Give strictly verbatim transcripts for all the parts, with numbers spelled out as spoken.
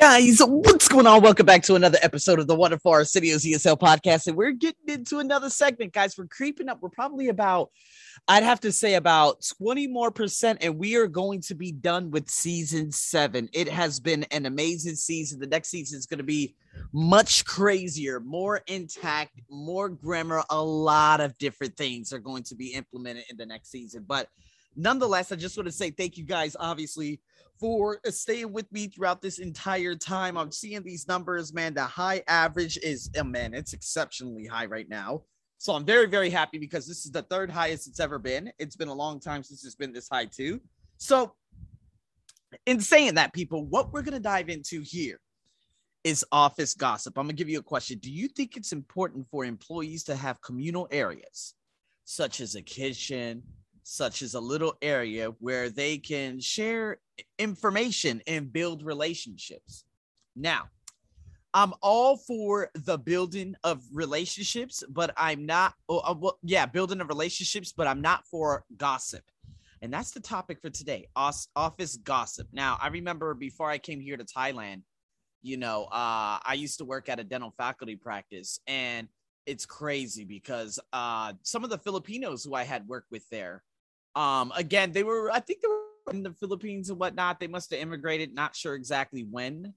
Guys, what's going on? Welcome back to another episode of the Wonderful Art Studios E S L Podcast. And we're getting into another segment, guys. We're creeping up. We're probably about, I'd have to say about twenty more percent. And we are going to be done with season seven. It has been an amazing season. The next season is going to be much crazier, more intact, more grammar. A lot of different things are going to be implemented in the next season. But nonetheless, I just want to say thank you guys, obviously, for staying with me throughout this entire time. I'm seeing these numbers, man. The high average is, oh man, it's exceptionally high right now. So I'm very, very happy because this is the third highest it's ever been. It's been a long time since it's been this high too. So in saying that, people, what we're going to dive into here is office gossip. I'm going to give you a question. Do you think it's important for employees to have communal areas, such as a kitchen, such as a little area where they can share information and build relationships? Now, I'm all for the building of relationships, but I'm not, oh, well, yeah, building of relationships, but I'm not for gossip. And that's the topic for today, office gossip. Now, I remember before I came here to Thailand, you know, uh, I used to work at a dental faculty practice, and it's crazy because uh, some of the Filipinos who I had worked with there, Um, again, they were, I think they were in the Philippines and whatnot. They must have immigrated, not sure exactly when,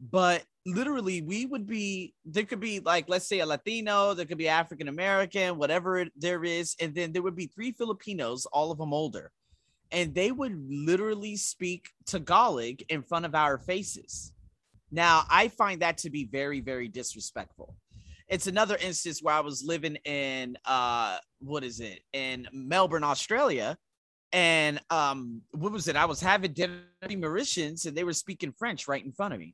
but literally we would be, there could be like, let's say a Latino, there could be African-American, whatever it, there is. And then there would be three Filipinos, all of them older, and they would literally speak Tagalog in front of our faces. Now, I find that to be very, very disrespectful. It's another instance where I was living in, uh, what is it, in Melbourne, Australia. And um, what was it? I was having dinner with Mauritians and they were speaking French right in front of me.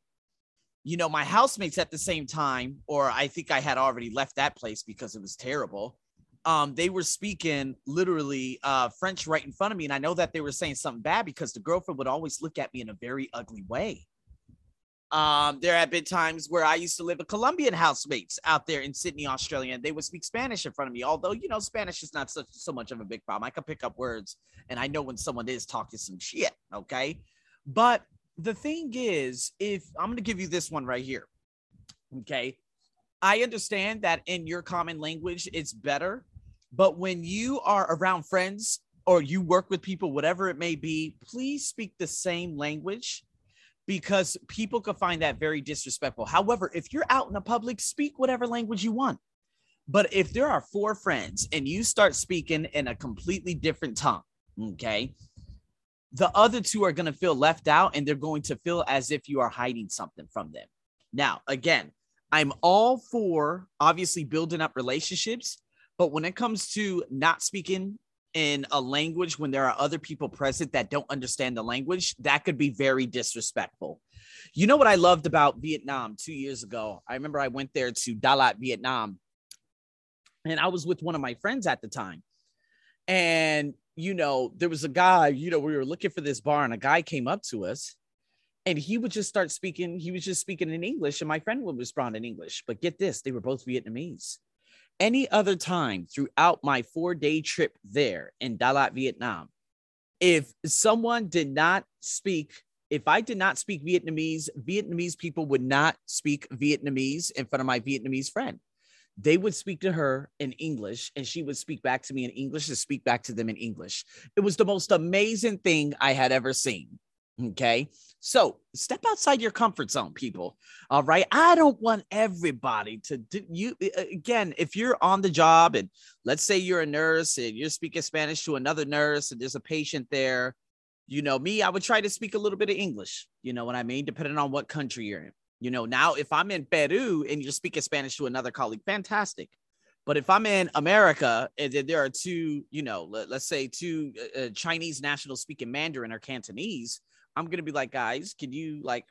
You know, my housemates at the same time, or I think I had already left that place because it was terrible. Um, they were speaking literally uh, French right in front of me. And I know that they were saying something bad because the girlfriend would always look at me in a very ugly way. Um, there have been times where I used to live with Colombian housemates out there in Sydney, Australia, and they would speak Spanish in front of me. Although, you know, Spanish is not such so much of a big problem. I can pick up words and I know when someone is talking some shit. Okay. But the thing is, if I'm going to give you this one right here. Okay. I understand that in your common language, it's better, but when you are around friends or you work with people, whatever it may be, please speak the same language, because people could find that very disrespectful. However, if you're out in the public, speak whatever language you want. But if there are four friends and you start speaking in a completely different tongue, okay, the other two are going to feel left out and they're going to feel as if you are hiding something from them. Now, again, I'm all for obviously building up relationships, but when it comes to not speaking in a language when there are other people present that don't understand the language, that could be very disrespectful. You know what I loved about Vietnam two years ago? I remember I went there to Đà Lạt, Vietnam, and I was with one of my friends at the time. And, you know, there was a guy, you know, we were looking for this bar and a guy came up to us and he would just start speaking. He was just speaking in English and my friend would respond in English. But get this, they were both Vietnamese. Any other time throughout my four-day trip there in Đà Lạt, Vietnam, if someone did not speak, if I did not speak Vietnamese, Vietnamese people would not speak Vietnamese in front of my Vietnamese friend. They would speak to her in English, and she would speak back to me in English and speak back to them in English. It was the most amazing thing I had ever seen. Okay, so step outside your comfort zone, people. All right. I don't want everybody to do you. Again, if you're on the job and let's say you're a nurse and you're speaking Spanish to another nurse and there's a patient there, you know, me, I would try to speak a little bit of English. You know what I mean? Depending on what country you're in, you know, now if I'm in Peru and you're speaking Spanish to another colleague, fantastic. But if I'm in America and then there are two, you know, let, let's say two uh, Chinese nationals speaking Mandarin or Cantonese, I'm going to be like, guys, can you like,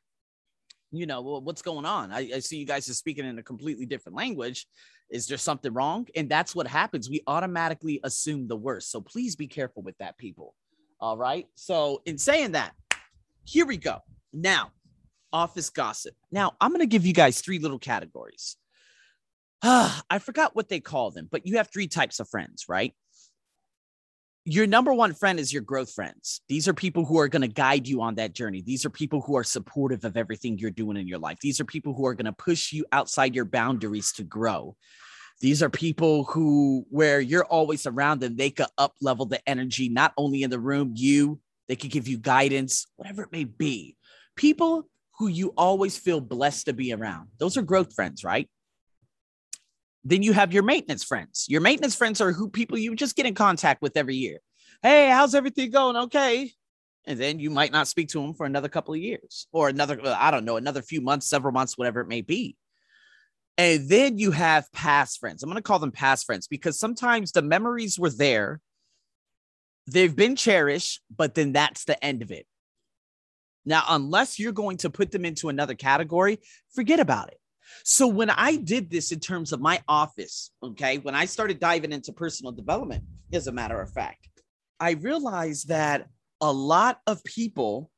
you know, well, what's going on? I, I see you guys are speaking in a completely different language. Is there something wrong? And that's what happens. We automatically assume the worst. So please be careful with that, people. All right. So in saying that, here we go. Now, office gossip. Now, I'm going to give you guys three little categories. I forgot what they call them, but you have three types of friends, right? your number one friend is your growth friends. These are people who are going to guide you on that journey. These are people who are supportive of everything you're doing in your life. These are people who are going to push you outside your boundaries to grow. These are people who, where you're always around them, they could up level the energy, not only in the room, you, they could give you guidance, whatever it may be. People who you always feel blessed to be around. Those are growth friends, right? Then you have your maintenance friends. Your maintenance friends are who people you just get in contact with every year. Hey, how's everything going? Okay. And then you might not speak to them for another couple of years or another, I don't know, another few months, several months, whatever it may be. And then you have past friends. I'm going to call them past friends because sometimes the memories were there. They've been cherished, but then that's the end of it. Now, unless you're going to put them into another category, forget about it. So when I did this in terms of my office, okay, when I started diving into personal development, as a matter of fact, I realized that a lot of people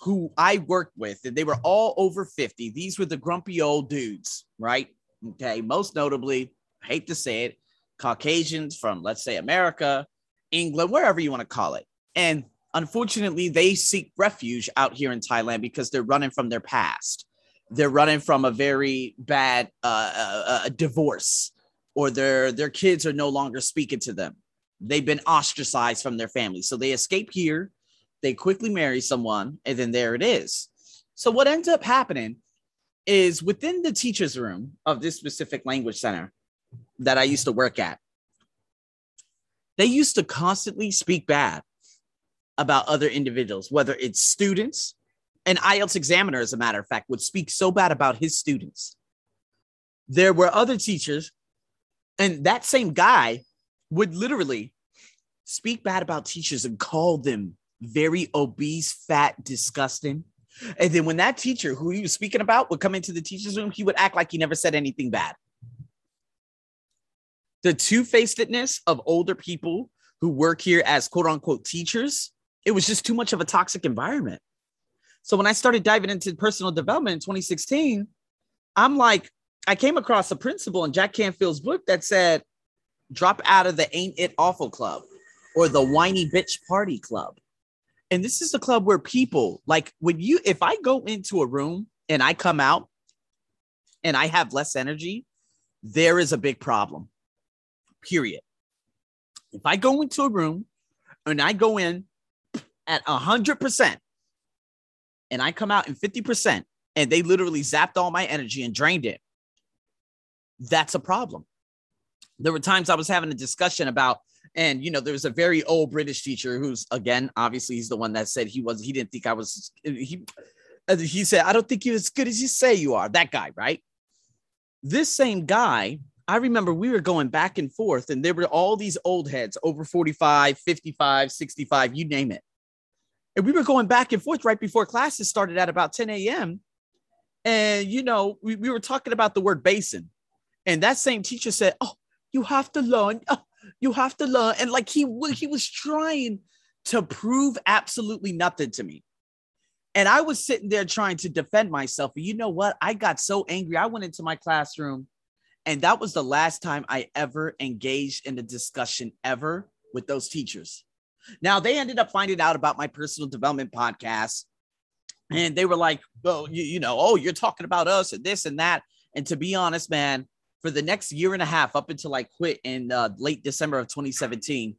who I worked with, and they were all over fifty, these were the grumpy old dudes, right? Okay, most notably, I hate to say it, Caucasians from, let's say, America, England, wherever you want to call it. And unfortunately, they seek refuge out here in Thailand because they're running from their past. They're running from a very bad uh, a, a divorce, or their their kids are no longer speaking to them. They've been ostracized from their family. So they escape here. They quickly marry someone, and then there it is. So what ends up happening is within the teacher's room of this specific language center that I used to work at, they used to constantly speak bad about other individuals, whether it's students. An I E L T S examiner, as a matter of fact, would speak so bad about his students. There were other teachers, and that same guy would literally speak bad about teachers and call them very obese, fat, disgusting. And then when that teacher who he was speaking about would come into the teacher's room, he would act like he never said anything bad. The two-facedness of older people who work here as quote-unquote teachers, it was just too much of a toxic environment. So when I started diving into personal development in twenty sixteen, I'm like, I came across a principle in Jack Canfield's book that said, drop out of the Ain't It Awful Club or the Whiny Bitch Party Club. And this is the club where people, like when you, if I go into a room and I come out and I have less energy, there is a big problem, period. If I go into a room and I go in at one hundred percent, and I come out in fifty percent and they literally zapped all my energy and drained it, that's a problem. There were times I was having a discussion about, and, you know, there was a very old British teacher who's, again, obviously he's the one that said he was, he didn't think I was, he, he said, I don't think you're as good as you say you are. That guy, right? This same guy, I remember we were going back and forth and there were all these old heads over forty-five, fifty-five, sixty-five, you name it. And we were going back and forth right before classes started at about ten a.m. And, you know, we, we were talking about the word basin. And that same teacher said, oh, you have to learn. Oh, you have to learn. And like he he was trying to prove absolutely nothing to me. And I was sitting there trying to defend myself. And you know what? I got so angry. I went into my classroom. And that was the last time I ever engaged in a discussion ever with those teachers. Now, they ended up finding out about my personal development podcast, and they were like, well, you, you know, oh, you're talking about us and this and that. And to be honest, man, for the next year and a half up until I quit in uh, late December of twenty seventeen,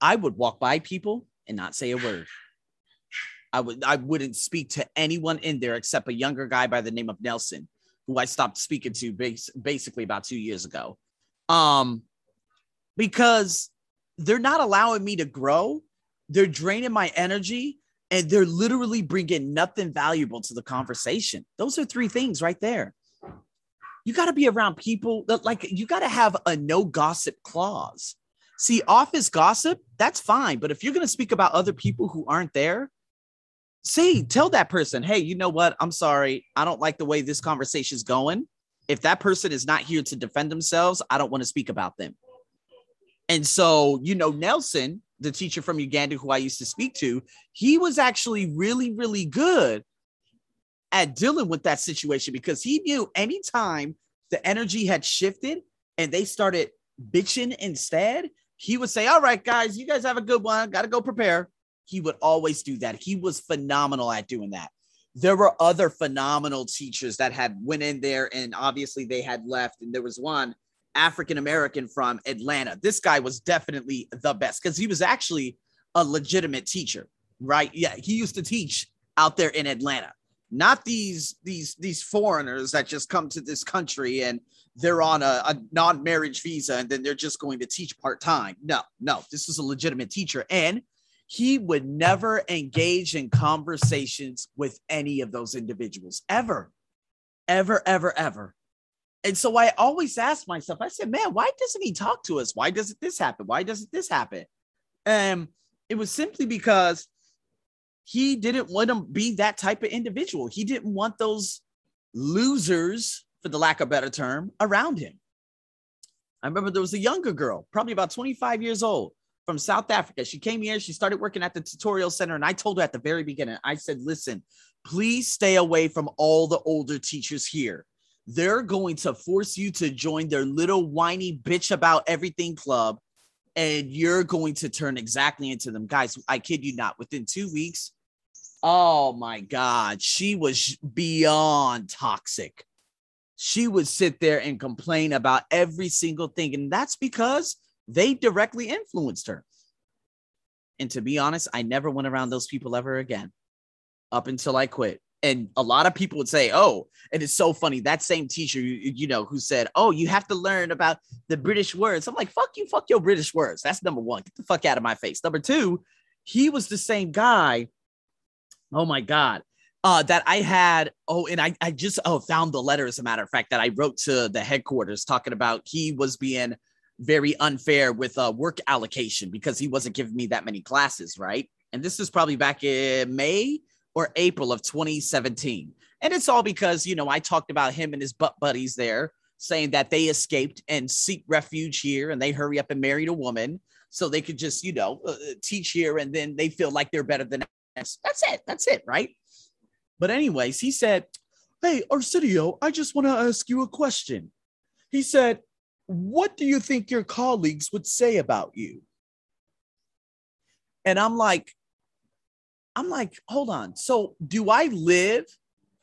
I would walk by people and not say a word. I would, I wouldn't speak to anyone in there except a younger guy by the name of Nelson, who I stopped speaking to bas- basically about two years ago. Um, because... they're not allowing me to grow. They're draining my energy and they're literally bringing nothing valuable to the conversation. Those are three things right there. You got to be around people that, like, you got to have a no gossip clause. See, office gossip, that's fine. But if you're going to speak about other people who aren't there, say, tell that person, hey, you know what? I'm sorry. I don't like the way this conversation is going. If that person is not here to defend themselves, I don't want to speak about them. And so, you know, Nelson, the teacher from Uganda who I used to speak to, he was actually really, really good at dealing with that situation because he knew anytime the energy had shifted and they started bitching instead, he would say, all right, guys, you guys have a good one. Got to go prepare. He would always do that. He was phenomenal at doing that. There were other phenomenal teachers that had went in there and obviously they had left. And there was one African-American from Atlanta. This guy was definitely the best because he was actually a legitimate teacher, right? Yeah. He used to teach out there in Atlanta, not these, these, these foreigners that just come to this country and they're on a, a non-marriage visa and then they're just going to teach part-time. No, no, this was a legitimate teacher. And he would never engage in conversations with any of those individuals ever, ever, ever, ever. And so I always asked myself, I said, man, why doesn't he talk to us? Why doesn't this happen? Why doesn't this happen? And it was simply because he didn't want to be that type of individual. He didn't want those losers, for the lack of a better term, around him. I remember there was a younger girl, probably about twenty-five years old, from South Africa. She came here, she started working at the tutorial center. And I told her at the very beginning, I said, listen, please stay away from all the older teachers here. They're going to force you to join their little whiny bitch about everything club. And you're going to turn exactly into them. Guys, I kid you not, within two weeks. Oh my God. She was beyond toxic. She would sit there and complain about every single thing. And that's because they directly influenced her. And to be honest, I never went around those people ever again up until I quit. And a lot of people would say, oh, and it's so funny. That same teacher, you, you know, who said, oh, you have to learn about the British words. I'm like, fuck you, fuck your British words. That's number one. Get the fuck out of my face. Number two, he was the same guy. Oh, my God. Uh, that I had. Oh, and I, I just oh found the letter, as a matter of fact, that I wrote to the headquarters talking about he was being very unfair with uh, work allocation because he wasn't giving me that many classes, right? And this is probably back in May or April of twenty seventeen. And it's all because, you know, I talked about him and his butt buddies there saying that they escaped and seek refuge here and they hurry up and married a woman so they could just, you know, uh, teach here and then they feel like they're better than us. That's it. That's it, right? But anyways, he said, hey, Arcidio, I just want to ask you a question. He said, what do you think your colleagues would say about you? And I'm like, I'm like, hold on. So do I live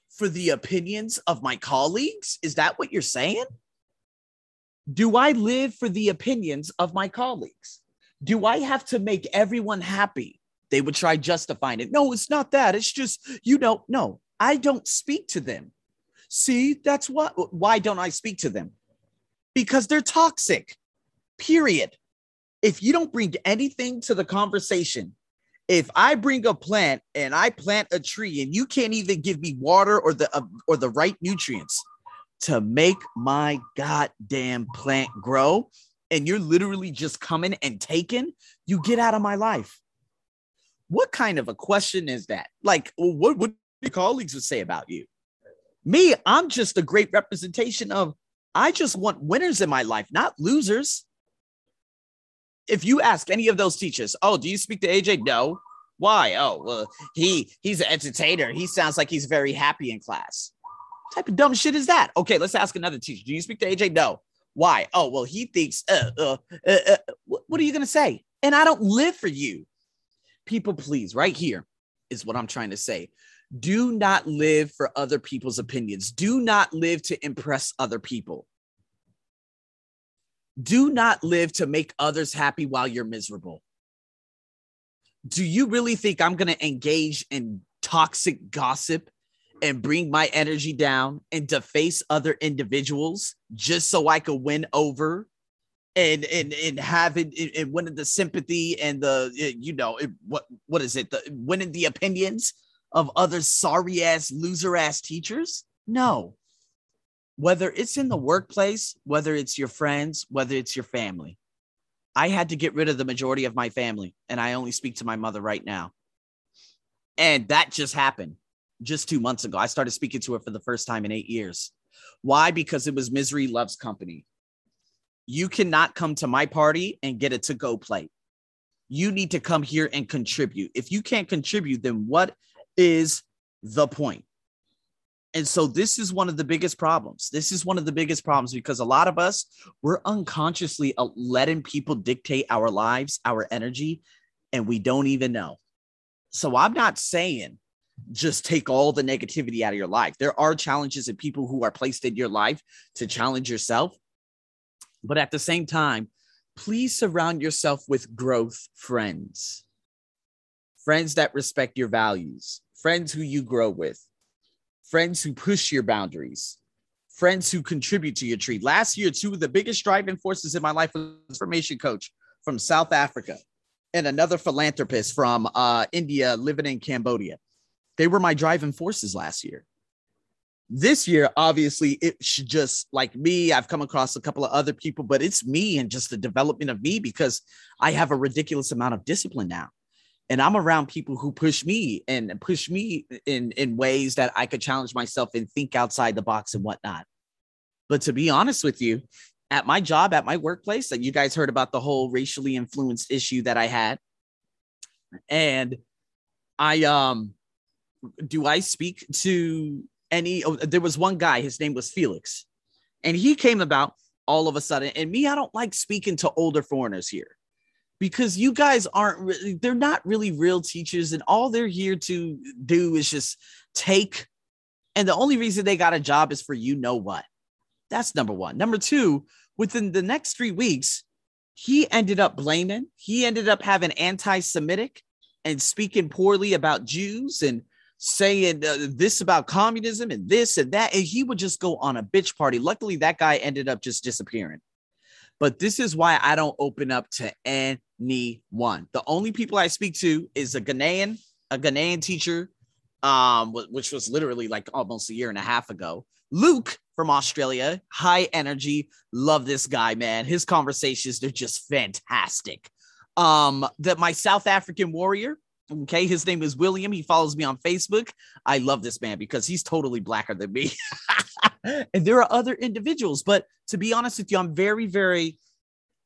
for the opinions of my colleagues? Is that what you're saying? Do I live for the opinions of my colleagues? Do I have to make everyone happy? They would try justifying it. No, it's not that. It's just, you know, no, I don't speak to them. See, that's what, why don't I speak to them? Because they're toxic, period. If you don't bring anything to the conversation, if I bring a plant and I plant a tree and you can't even give me water or the uh, or the right nutrients to make my goddamn plant grow, and you're literally just coming and taking, you get out of my life. What kind of a question is that? Like, what would your colleagues would say about you? Me, I'm just a great representation of, I just want winners in my life, not losers. If you ask any of those teachers, oh, do you speak to A J? No. Why? Oh, well, he he's an entertainer. He sounds like he's very happy in class. What type of dumb shit is that? Okay, let's ask another teacher. Do you speak to A J? No. Why? Oh, well, he thinks, uh, uh, uh, uh. What are you going to say? And I don't live for you. People please, right here is what I'm trying to say. Do not live for other people's opinions. Do not live to impress other people. Do not live to make others happy while you're miserable. Do you really think I'm going to engage in toxic gossip and bring my energy down and deface other individuals just so I could win over and and and have it and winning the sympathy and the, you know, it, what what is it? The winning the opinions of other sorry ass, loser ass teachers? No. Whether it's in the workplace, whether it's your friends, whether it's your family. I had to get rid of the majority of my family, and I only speak to my mother right now. And that just happened just two months ago. I started speaking to her for the first time in eight years. Why? Because it was misery loves company. You cannot come to my party and get a to-go plate. You need to come here and contribute. If you can't contribute, then what is the point? And so this is one of the biggest problems. This is one of the biggest problems because a lot of us, we're unconsciously letting people dictate our lives, our energy, and we don't even know. So I'm not saying just take all the negativity out of your life. There are challenges and people who are placed in your life to challenge yourself. But at the same time, please surround yourself with growth friends, friends that respect your values, friends who you grow with, friends who push your boundaries, friends who contribute to your tree. Last year, two of the biggest driving forces in my life was a transformation coach from South Africa and another philanthropist from uh, India living in Cambodia. They were my driving forces last year. This year, obviously, it's just like me. I've come across a couple of other people, but it's me and just the development of me because I have a ridiculous amount of discipline now. And I'm around people who push me and push me in, in ways that I could challenge myself and think outside the box and whatnot. But to be honest with you, at my job, at my workplace, that you guys heard about the whole racially influenced issue that I had. And I, um, do I speak to any, oh, there was one guy, his name was Felix, and he came about all of a sudden. And me, I don't like speaking to older foreigners here. Because you guys aren't really, they're not really real teachers, and all they're here to do is just take. And the only reason they got a job is for you know what. That's number one. Number two, within the next three weeks, he ended up blaming, he ended up having anti-Semitic and speaking poorly about Jews and saying uh, this about communism and this and that. And he would just go on a bitch party. Luckily, that guy ended up just disappearing. But this is why I don't open up to anyone. The only people I speak to is a Ghanaian, a Ghanaian teacher, um, which was literally like almost a year and a half ago. Luke from Australia, high energy. Love this guy, man. His conversations, they're just fantastic. Um, that my South African warrior. Okay, his name is William. He follows me on Facebook. I love this man because he's totally blacker than me. And there are other individuals, but to be honest with you, I'm very, very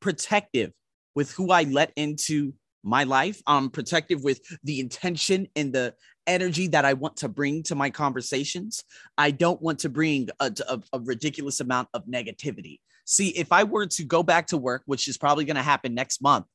protective with who I let into my life. I'm protective with the intention and the energy that I want to bring to my conversations. I don't want to bring a, a, a ridiculous amount of negativity. See, if I were to go back to work, which is probably going to happen next month,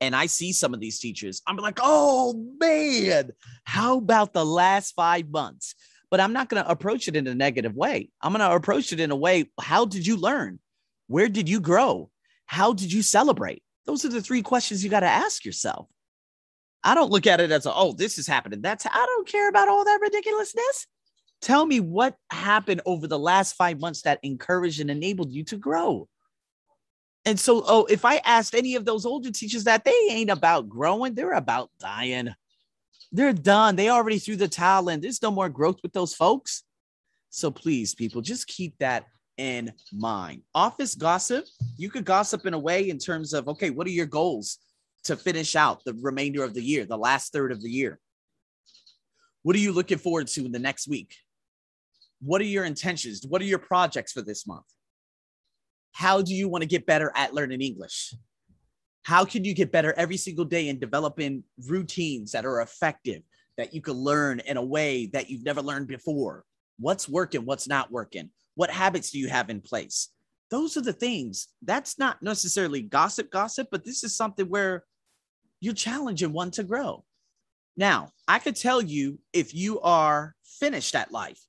and I see some of these teachers, I'm like, oh man, how about the last five months? But I'm not going to approach it in a negative way. I'm going to approach it in a way, how did you learn? Where did you grow? How did you celebrate? Those are the three questions you got to ask yourself. I don't look at it as, a, oh, this is happening. That's, I don't care about all that ridiculousness. Tell me what happened over the last five months that encouraged and enabled you to grow. And so, oh, if I asked any of those older teachers that, they ain't about growing, they're about dying. They're done. They already threw the towel in. There's no more growth with those folks. So please, people, just keep that in mind. Office gossip, you could gossip in a way in terms of, okay, what are your goals to finish out the remainder of the year, the last third of the year? What are you looking forward to in the next week? What are your intentions? What are your projects for this month? How do you want to get better at learning English? How can you get better every single day in developing routines that are effective, that you can learn in a way that you've never learned before? What's working? What's not working? What habits do you have in place? Those are the things. That's not necessarily gossip, gossip, but this is something where you're challenging one to grow. Now, I could tell you if you are finished at life.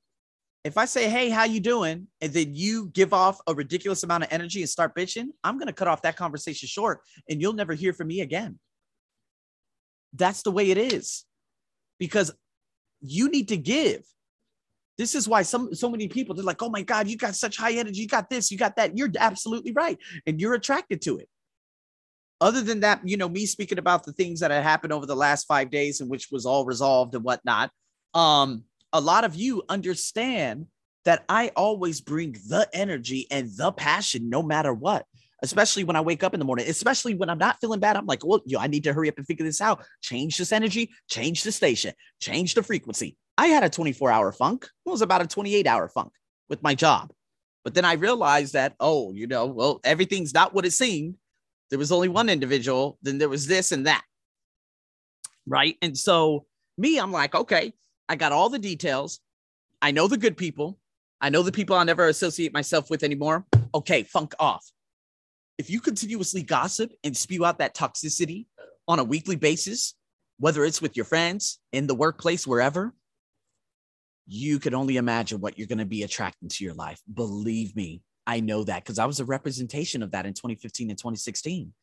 If I say, hey, how you doing? And then you give off a ridiculous amount of energy and start bitching, I'm going to cut off that conversation short and you'll never hear from me again. That's the way it is because you need to give. This is why some, so many people, they're like, oh my God, you got such high energy. You got this, you got that. You're absolutely right. And you're attracted to it. Other than that, you know, me speaking about the things that had happened over the last five days and which was all resolved and whatnot. Um, A lot of you understand that I always bring the energy and the passion no matter what, especially when I wake up in the morning, especially when I'm not feeling bad. I'm like, well, yo, I need to hurry up and figure this out. Change this energy, change the station, change the frequency. I had a twenty-four hour funk. It was about a twenty-eight hour funk with my job. But then I realized that, oh, you know, well, everything's not what it seemed. There was only one individual. Then there was this and that. Right. And so me, I'm like, okay. I got all the details. I know the good people. I know the people I'll never associate myself with anymore. Okay, funk off. If you continuously gossip and spew out that toxicity on a weekly basis, whether it's with your friends, in the workplace, wherever, you could only imagine what you're going to be attracting to your life. Believe me, I know that because I was a representation of that in twenty fifteen and twenty sixteen.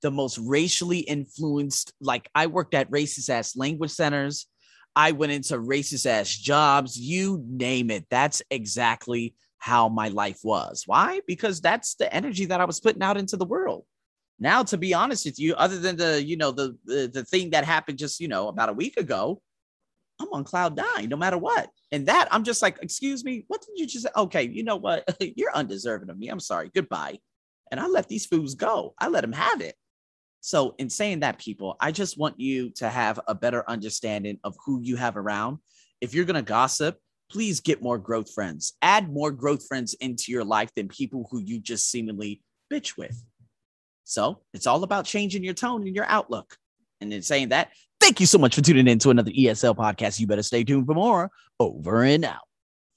The most racially influenced, like I worked at racist ass language centers. I went into racist ass jobs, you name it. That's exactly how my life was. Why? Because that's the energy that I was putting out into the world. Now, to be honest with you, other than the, you know, the, the, the thing that happened just, you know, about a week ago, I'm on cloud nine, no matter what. And that I'm just like, excuse me, what did you just say? Okay, you know what? You're undeserving of me. I'm sorry. Goodbye. And I let these fools go. I let them have it. So in saying that, people, I just want you to have a better understanding of who you have around. If you're going to gossip, please get more growth friends. Add more growth friends into your life than people who you just seemingly bitch with. So it's all about changing your tone and your outlook. And in saying that, thank you so much for tuning in to another E S L podcast. You better stay tuned for more. Over and out.